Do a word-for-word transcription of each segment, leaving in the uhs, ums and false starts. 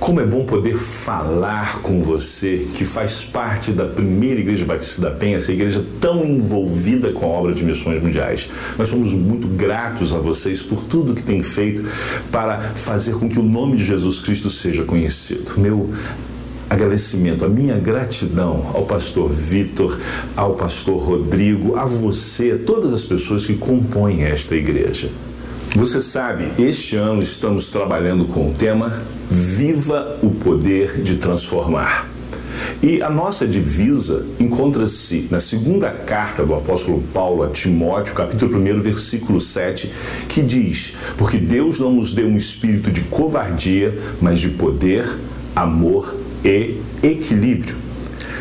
Como é bom poder falar com você que faz parte da primeira Igreja Batista da Penha, essa igreja tão envolvida com a obra de missões mundiais. Nós somos muito gratos a vocês por tudo que tem feito para fazer com que o nome de Jesus Cristo seja conhecido. Meu agradecimento, a minha gratidão ao pastor Vitor, ao pastor Rodrigo, a você, a todas as pessoas que compõem esta igreja. Você sabe, este ano estamos trabalhando com o tema Viva o Poder de Transformar. E a nossa divisa encontra-se na segunda carta do apóstolo Paulo a Timóteo, capítulo um, versículo sete, que diz: porque Deus não nos deu um espírito de covardia, mas de poder, amor e equilíbrio.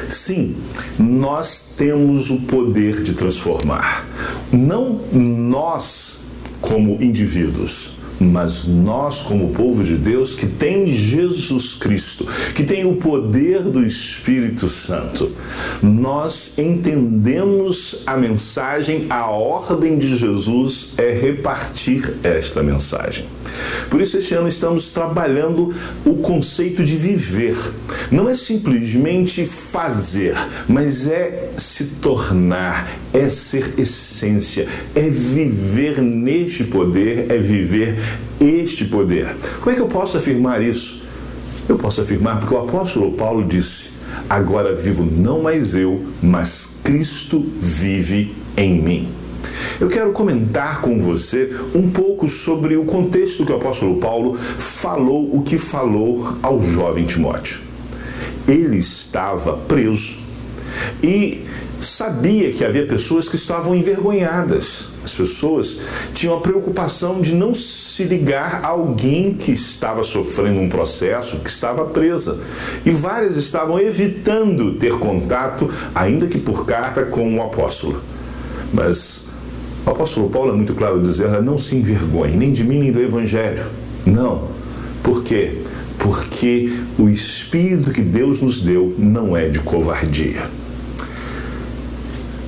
Sim, nós temos o poder de transformar. Não nós como indivíduos, mas nós como povo de Deus que tem Jesus Cristo, que tem o poder do Espírito Santo. Nós entendemos a mensagem, a ordem de Jesus é repartir esta mensagem. Por isso este ano estamos trabalhando o conceito de viver. Não é simplesmente fazer, mas é se tornar, é ser essência, é viver neste poder, é viver este poder. Como é que eu posso afirmar isso? Eu posso afirmar porque o apóstolo Paulo disse: agora vivo não mais eu, mas Cristo vive em mim. Eu quero comentar com você um pouco sobre o contexto que o apóstolo Paulo falou o que falou ao jovem Timóteo. Ele estava preso e sabia que havia pessoas que estavam envergonhadas. As pessoas tinham a preocupação de não se ligar a alguém que estava sofrendo um processo, que estava presa. E várias estavam evitando ter contato, ainda que por carta, com o apóstolo. Mas o apóstolo Paulo é muito claro dizer: não se envergonhe, nem de mim, nem do Evangelho. Não. Por quê? Porque o Espírito que Deus nos deu não é de covardia.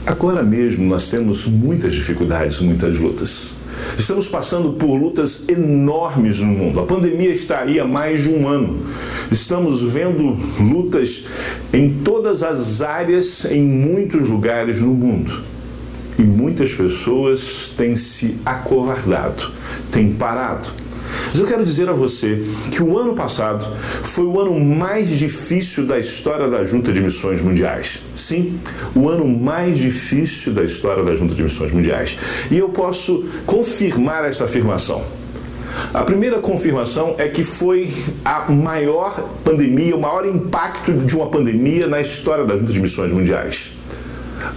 Agora mesmo nós temos muitas dificuldades, muitas lutas. Estamos passando por lutas enormes no mundo. A pandemia está aí há mais de um ano. Estamos vendo lutas em todas as áreas, em muitos lugares no mundo. E muitas pessoas têm se acovardado, têm parado. Mas eu quero dizer a você que o ano passado foi o ano mais difícil da história da Junta de Missões Mundiais. Sim, o ano mais difícil da história da Junta de Missões Mundiais. E eu posso confirmar essa afirmação. A primeira confirmação é que foi a maior pandemia, o maior impacto de uma pandemia na história da Junta de Missões Mundiais.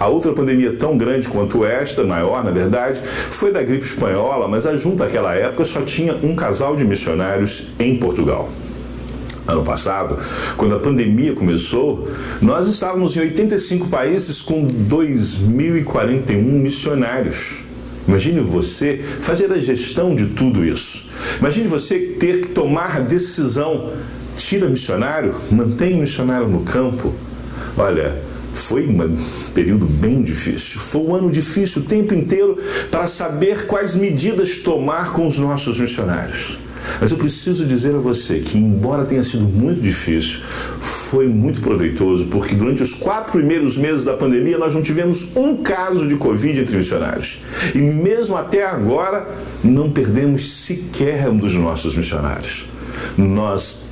A outra pandemia tão grande quanto esta, maior na verdade, foi da gripe espanhola, mas a junta naquela época só tinha um casal de missionários em Portugal. Ano passado, quando a pandemia começou, nós estávamos em oitenta e cinco países com dois mil e quarenta e um missionários. Imagine você fazer a gestão de tudo isso. Imagine você ter que tomar a decisão: tira missionário, mantém o missionário no campo. Olha, foi um período bem difícil. Foi um ano difícil o tempo inteiro para saber quais medidas tomar com os nossos missionários. Mas eu preciso dizer a você que, embora tenha sido muito difícil, foi muito proveitoso, porque durante os quatro primeiros meses da pandemia nós não tivemos um caso de Covid entre missionários. E mesmo até agora não perdemos sequer um dos nossos missionários. Nós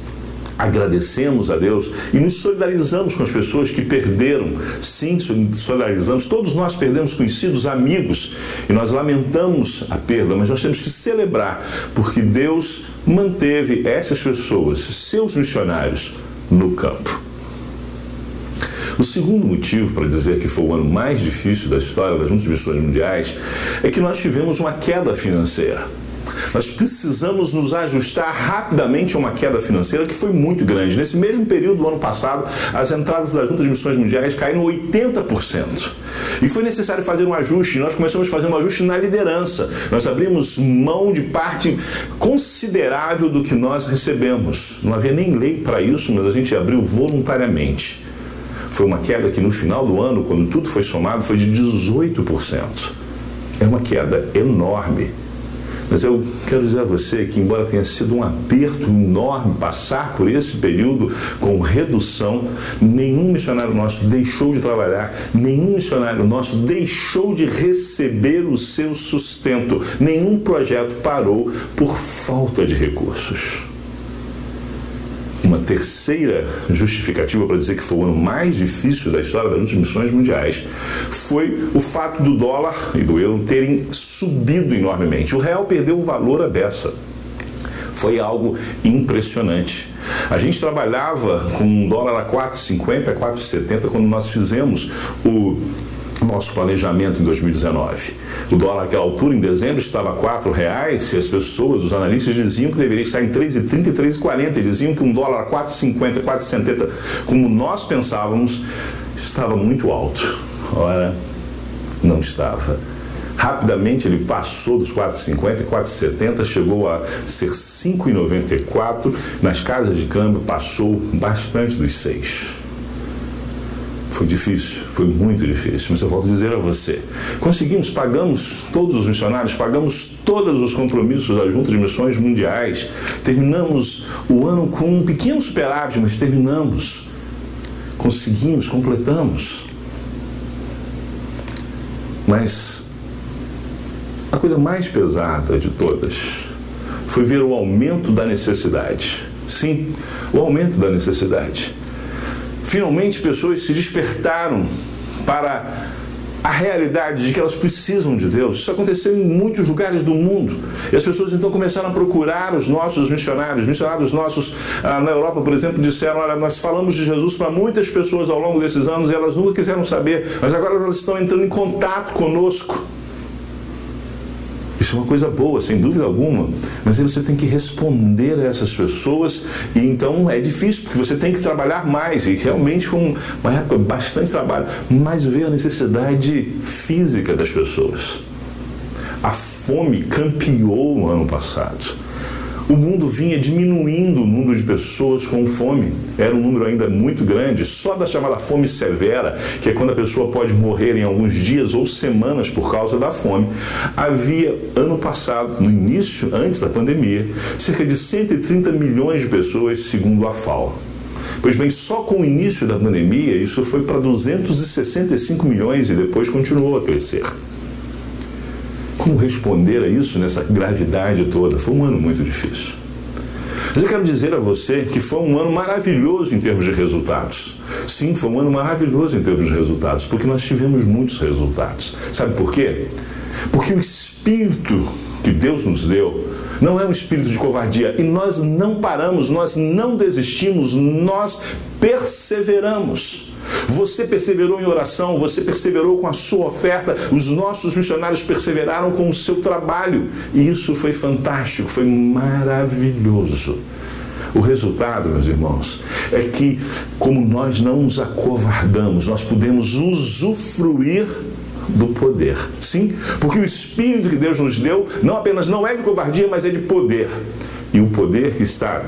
agradecemos a Deus e nos solidarizamos com as pessoas que perderam. Sim, solidarizamos. Todos nós perdemos conhecidos, amigos, e nós lamentamos a perda, mas nós temos que celebrar, porque Deus manteve essas pessoas, seus missionários, no campo. O segundo motivo para dizer que foi o ano mais difícil da história das Juntas de Missões Mundiais é que nós tivemos uma queda financeira. Nós precisamos nos ajustar rapidamente a uma queda financeira que foi muito grande. Nesse mesmo período do ano passado, as entradas da Junta de Missões Mundiais caíram oitenta por cento. E foi necessário fazer um ajuste. Nós começamos fazendo um ajuste na liderança. Nós abrimos mão de parte considerável do que nós recebemos. Não havia nem lei para isso, mas a gente abriu voluntariamente. Foi uma queda que no final do ano, quando tudo foi somado, foi de dezoito por cento. É uma queda enorme. Mas eu quero dizer a você que, embora tenha sido um aperto enorme passar por esse período com redução, nenhum missionário nosso deixou de trabalhar, nenhum missionário nosso deixou de receber o seu sustento, nenhum projeto parou por falta de recursos. Uma terceira justificativa para dizer que foi o ano mais difícil da história das Junta de Missões Mundiais foi o fato do dólar e do euro terem subido enormemente. O real perdeu o valor à beça. Foi algo impressionante. A gente trabalhava com um dólar a quatro reais e cinquenta, quatro reais e setenta quando nós fizemos o nosso planejamento em dois mil e dezenove. O dólar naquela altura, em dezembro, estava a quatro reais e as pessoas, os analistas, diziam que deveria estar em três reais e trinta e três reais e quarenta. E diziam que um dólar a quatro reais e cinquenta, quatro reais e setenta, como nós pensávamos, estava muito alto. Ora, não estava. Rapidamente ele passou dos quatro reais e cinquenta, quatro reais e setenta, chegou a ser cinco reais e noventa e quatro. Nas casas de câmbio passou bastante dos seis reais. Foi difícil, foi muito difícil, mas eu volto a dizer a você, conseguimos, pagamos todos os missionários, pagamos todos os compromissos da Junta de Missões Mundiais, terminamos o ano com um pequeno superávit, mas terminamos, conseguimos, completamos. Mas a coisa mais pesada de todas foi ver o aumento da necessidade. Sim, o aumento da necessidade. Finalmente, pessoas se despertaram para a realidade de que elas precisam de Deus. Isso aconteceu em muitos lugares do mundo. E as pessoas então começaram a procurar os nossos missionários. Missionários nossos ah, na Europa, por exemplo, disseram: olha, nós falamos de Jesus para muitas pessoas ao longo desses anos e elas nunca quiseram saber, mas agora elas estão entrando em contato conosco. Isso é uma coisa boa, sem dúvida alguma, mas aí você tem que responder a essas pessoas e então é difícil, porque você tem que trabalhar mais, e realmente foi uma época bastante trabalho, mas veio a necessidade física das pessoas. A fome campeou no ano passado. O mundo vinha diminuindo o número de pessoas com fome. Era um número ainda muito grande, só da chamada fome severa, que é quando a pessoa pode morrer em alguns dias ou semanas por causa da fome. Havia, ano passado, no início, antes da pandemia, cerca de cento e trinta milhões de pessoas, segundo a FAO. Pois bem, só com o início da pandemia, isso foi para duzentos e sessenta e cinco milhões e depois continuou a crescer. Como responder a isso nessa gravidade toda? Foi um ano muito difícil. Mas eu quero dizer a você que foi um ano maravilhoso em termos de resultados. Sim, foi um ano maravilhoso em termos de resultados, porque nós tivemos muitos resultados. Sabe por quê? Porque o Espírito que Deus nos deu não é um espírito de covardia. E nós não paramos, nós não desistimos, nós perseveramos. Você perseverou em oração, você perseverou com a sua oferta, os nossos missionários perseveraram com o seu trabalho. E isso foi fantástico, foi maravilhoso. O resultado, meus irmãos, é que como nós não nos acovardamos, nós podemos usufruir do poder. Sim, porque o Espírito que Deus nos deu não apenas não é de covardia, mas é de poder. E o poder que está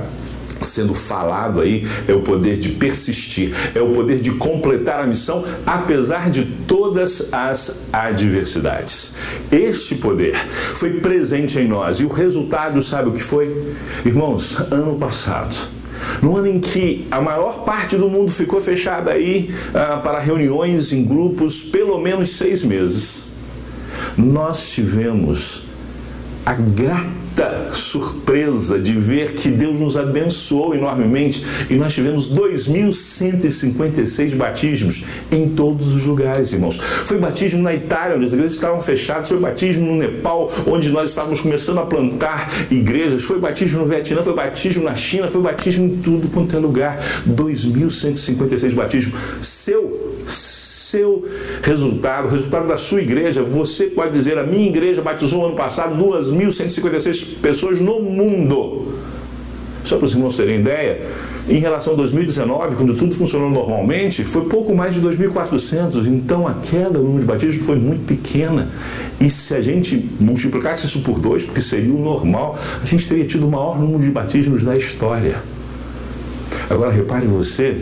sendo falado aí é o poder de persistir, é o poder de completar a missão apesar de todas as adversidades. Este poder foi presente em nós e o resultado, sabe o que foi? Irmãos, ano passado, no ano em que a maior parte do mundo ficou fechada aí ah, para reuniões em grupos pelo menos seis meses, nós tivemos a grata surpresa de ver que Deus nos abençoou enormemente e nós tivemos dois mil cento e cinquenta e seis batismos em todos os lugares, irmãos. Foi batismo na Itália, onde as igrejas estavam fechadas, foi batismo no Nepal, onde nós estávamos começando a plantar igrejas, foi batismo no Vietnã, foi batismo na China, foi batismo em tudo quanto é lugar. dois mil cento e cinquenta e seis batismos. Seu, seu resultado, o resultado da sua igreja, você pode dizer: a minha igreja batizou ano passado duas mil cento e cinquenta e seis pessoas no mundo. Só para os irmãos terem ideia, em relação a dois mil e dezenove, quando tudo funcionou normalmente, foi pouco mais de dois mil e quatrocentos, então a queda do número de batismos foi muito pequena. E se a gente multiplicasse isso por dois, porque seria o normal, a gente teria tido o maior número de batismos da história. Agora repare você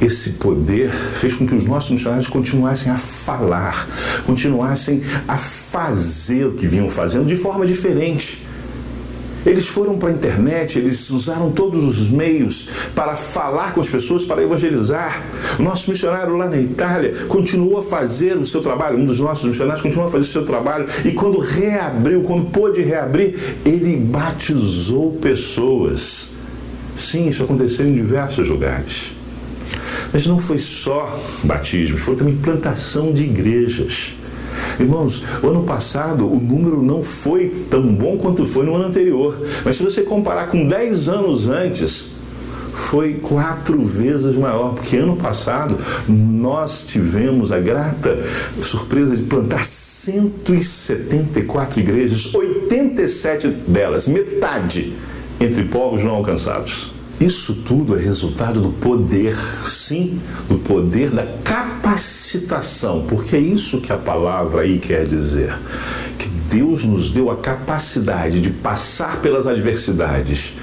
esse poder fez com que os nossos missionários continuassem a falar, continuassem a fazer o que vinham fazendo de forma diferente. Eles foram para a internet, eles usaram todos os meios para falar com as pessoas, para evangelizar. O nosso missionário lá na Itália continuou a fazer o seu trabalho, um dos nossos missionários continuou a fazer o seu trabalho, e quando reabriu, quando pôde reabrir, ele batizou pessoas. Sim, isso aconteceu em diversos lugares. Mas não foi só batismos, foi também plantação de igrejas. Irmãos, o ano passado o número não foi tão bom quanto foi no ano anterior, mas se você comparar com dez anos antes, foi quatro vezes maior, porque ano passado nós tivemos a grata surpresa de plantar cento e setenta e quatro igrejas, oitenta e sete delas, metade, entre povos não alcançados. Isso tudo é resultado do poder, sim, do poder da capacitação, porque é isso que a palavra aí quer dizer, que Deus nos deu a capacidade de passar pelas adversidades,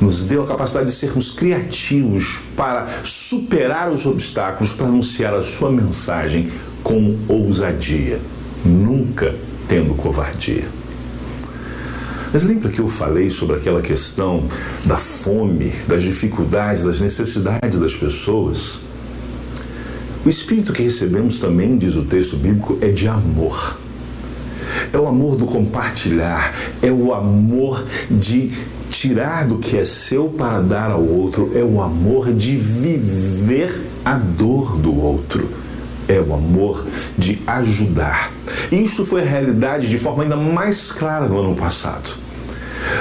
nos deu a capacidade de sermos criativos para superar os obstáculos, para anunciar a sua mensagem com ousadia, nunca tendo covardia. Mas lembra que eu falei sobre aquela questão da fome, das dificuldades, das necessidades das pessoas? O Espírito que recebemos também, diz o texto bíblico, é de amor. É o amor do compartilhar, é o amor de tirar do que é seu para dar ao outro, é o amor de viver a dor do outro. É o amor de ajudar. Isso foi a realidade de forma ainda mais clara no ano passado.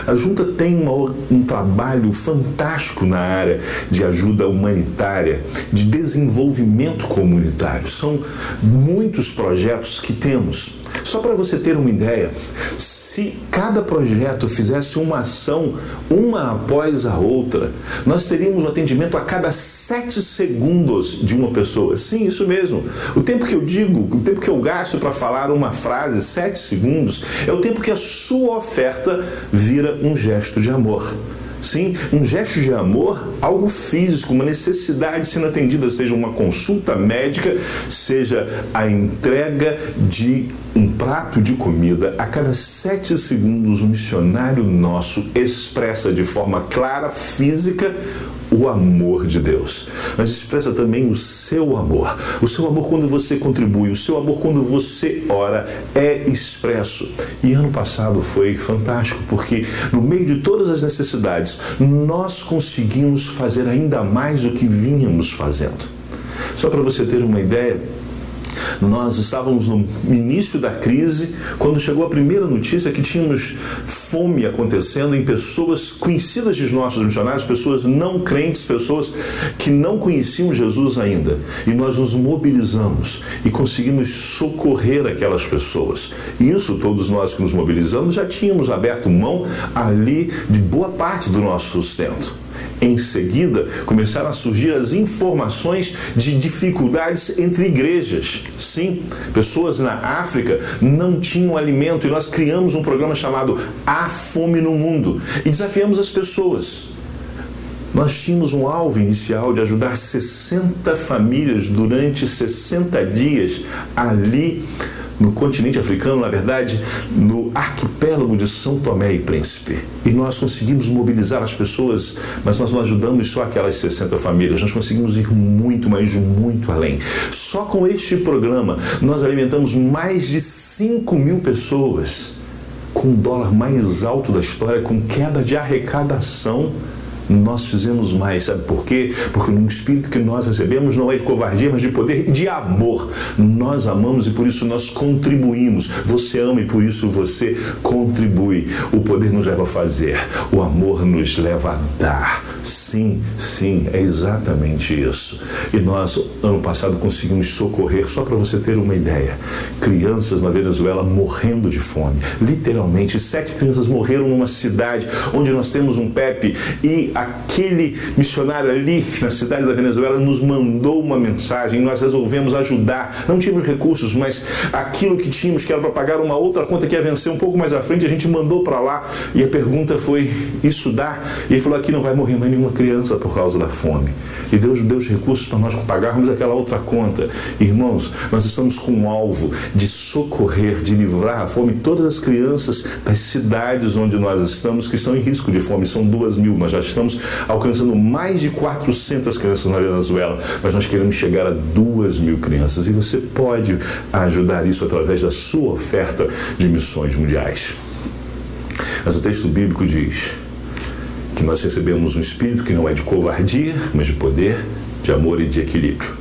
A Junta tem uma, um trabalho fantástico na área de ajuda humanitária, de desenvolvimento comunitário. São muitos projetos que temos. Só para você ter uma ideia, se cada projeto fizesse uma ação, uma após a outra, nós teríamos um atendimento a cada sete segundos de uma pessoa. Sim, isso mesmo. O tempo que eu digo, o tempo que eu gasto para falar uma frase, sete segundos, é o tempo que a sua oferta vira um gesto de amor. Sim, um gesto de amor, algo físico, uma necessidade sendo atendida, seja uma consulta médica, seja a entrega de um prato de comida. A cada sete segundos, um missionário nosso expressa de forma clara, física, o amor de Deus, mas expressa também o seu amor. O seu amor quando você contribui, o seu amor quando você ora é expresso. E ano passado foi fantástico, porque no meio de todas as necessidades, nós conseguimos fazer ainda mais do que vínhamos fazendo. Só para você ter uma ideia, nós estávamos no início da crise, quando chegou a primeira notícia que tínhamos fome acontecendo em pessoas conhecidas de nossos missionários, pessoas não crentes, pessoas que não conheciam Jesus ainda. E nós nos mobilizamos e conseguimos socorrer aquelas pessoas. E isso, todos nós que nos mobilizamos, já tínhamos aberto mão ali de boa parte do nosso sustento. Em seguida, começaram a surgir as informações de dificuldades entre igrejas. Sim, pessoas na África não tinham alimento e nós criamos um programa chamado A Fome no Mundo e desafiamos as pessoas. Nós tínhamos um alvo inicial de ajudar sessenta famílias durante sessenta dias ali no continente africano, na verdade, no arquipélago de São Tomé e Príncipe. E nós conseguimos mobilizar as pessoas, mas nós não ajudamos só aquelas sessenta famílias. Nós conseguimos ir muito, mas muito além. Só com este programa, nós alimentamos mais de cinco mil pessoas, com o dólar mais alto da história, com queda de arrecadação. Nós fizemos mais, sabe por quê? Porque o Espírito que nós recebemos não é de covardia, mas de poder e de amor. Nós amamos e por isso nós contribuímos. Você ama e por isso você contribui. O poder nos leva a fazer, o amor nos leva a dar. Sim, sim, é exatamente isso. E nós, ano passado, conseguimos socorrer, só para você ter uma ideia, crianças na Venezuela morrendo de fome. Literalmente, sete crianças morreram numa cidade onde nós temos um P E P e aquele missionário ali na cidade da Venezuela nos mandou uma mensagem, nós resolvemos ajudar, não tínhamos recursos, mas aquilo que tínhamos, que era para pagar uma outra conta que ia vencer um pouco mais à frente, a gente mandou para lá, e a pergunta foi, isso dá? E ele falou, aqui não vai morrer mais nenhuma criança por causa da fome, e Deus deu os recursos para nós pagarmos aquela outra conta. Irmãos, nós estamos com um alvo de socorrer, de livrar a fome todas as crianças das cidades onde nós estamos, que estão em risco de fome, são duas mil, nós já estamos alcançando mais de quatrocentas crianças na Venezuela, mas nós queremos chegar a duas mil crianças, e você pode ajudar isso através da sua oferta de missões mundiais. Mas o texto bíblico diz que nós recebemos um espírito que não é de covardia, mas de poder, de amor e de equilíbrio.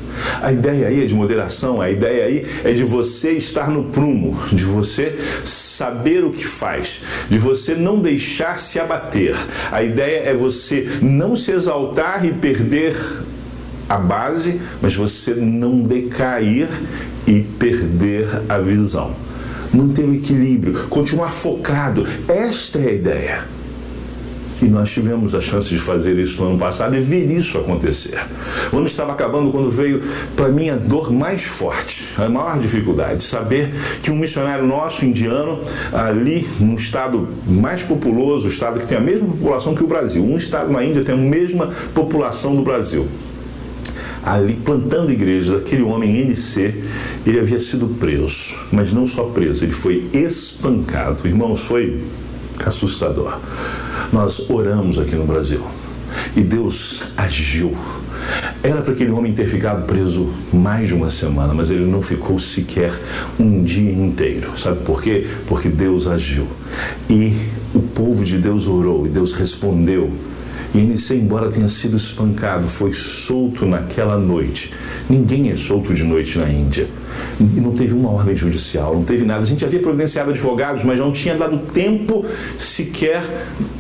A ideia aí é de moderação, a ideia aí é de você estar no prumo, de você saber o que faz, de você não deixar se abater. A ideia é você não se exaltar e perder a base, mas você não decair e perder a visão. Manter o equilíbrio, continuar focado, esta é a ideia. E nós tivemos a chance de fazer isso no ano passado e ver isso acontecer. O ano estava acabando quando veio para mim a dor mais forte, a maior dificuldade, saber que um missionário nosso, indiano, ali num estado mais populoso, o estado que tem a mesma população que o Brasil, um estado na Índia tem a mesma população do Brasil, ali plantando igrejas, aquele homem N C, ele havia sido preso, mas não só preso, ele foi espancado. Irmãos, foi assustador. Nós oramos aqui no Brasil e Deus agiu. Era para aquele homem ter ficado preso mais de uma semana, mas ele não ficou sequer um dia inteiro. Sabe por quê? Porque Deus agiu. E o povo de Deus orou e Deus respondeu. E N C, embora tenha sido espancado, foi solto naquela noite. Ninguém é solto de noite na Índia. E não teve uma ordem judicial, não teve nada. A gente havia providenciado advogados, mas não tinha dado tempo sequer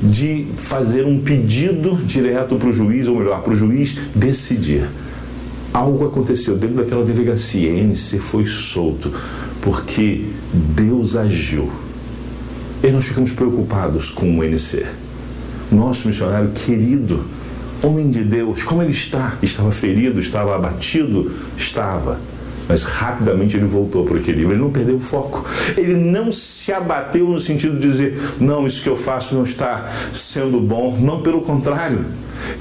de fazer um pedido direto para o juiz, ou melhor, para o juiz decidir. Algo aconteceu dentro daquela delegacia. N C foi solto, porque Deus agiu. E nós ficamos preocupados com o N C. Nosso missionário querido, homem de Deus, como ele está? Estava ferido, estava abatido, estava. Mas rapidamente ele voltou para o equilíbrio, ele não perdeu o foco. Ele não se abateu no sentido de dizer, não, isso que eu faço não está sendo bom. Não, pelo contrário.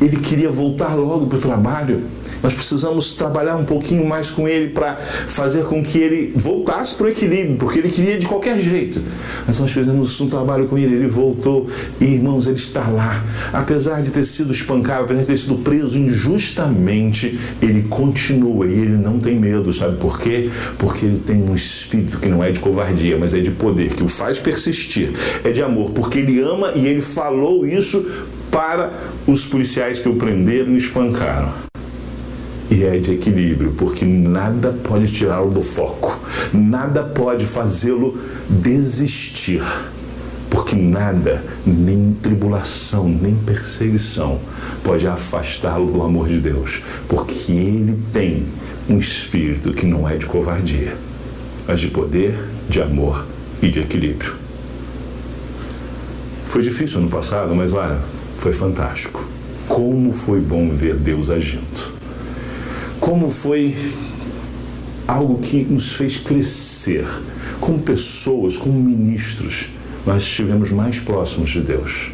Ele queria voltar logo para o trabalho. Nós precisamos trabalhar um pouquinho mais com ele para fazer com que ele voltasse para o equilíbrio, porque ele queria de qualquer jeito. Mas nós fizemos um trabalho com ele, ele voltou. E, irmãos, ele está lá. Apesar de ter sido espancado, apesar de ter sido preso injustamente, ele continua e ele não tem medo, sabe? Por quê? Porque ele tem um espírito que não é de covardia, mas é de poder, que o faz persistir, é de amor, porque ele ama, e ele falou isso para os policiais que o prenderam e espancaram. E é de equilíbrio, porque nada pode tirá-lo do foco, nada pode fazê-lo desistir, porque nada, nem tribulação, nem perseguição pode afastá-lo do amor de Deus, porque ele tem um espírito que não é de covardia, mas de poder, de amor e de equilíbrio. Foi difícil no passado, mas olha, foi fantástico. Como foi bom ver Deus agindo. Como foi algo que nos fez crescer. Como pessoas, como ministros, nós estivemos mais próximos de Deus.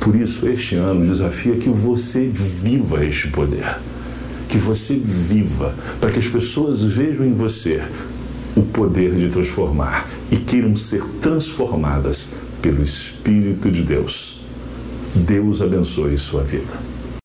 Por isso, este ano, o desafio é que você viva este poder. Que você viva, para que as pessoas vejam em você o poder de transformar e queiram ser transformadas pelo Espírito de Deus. Deus abençoe sua vida.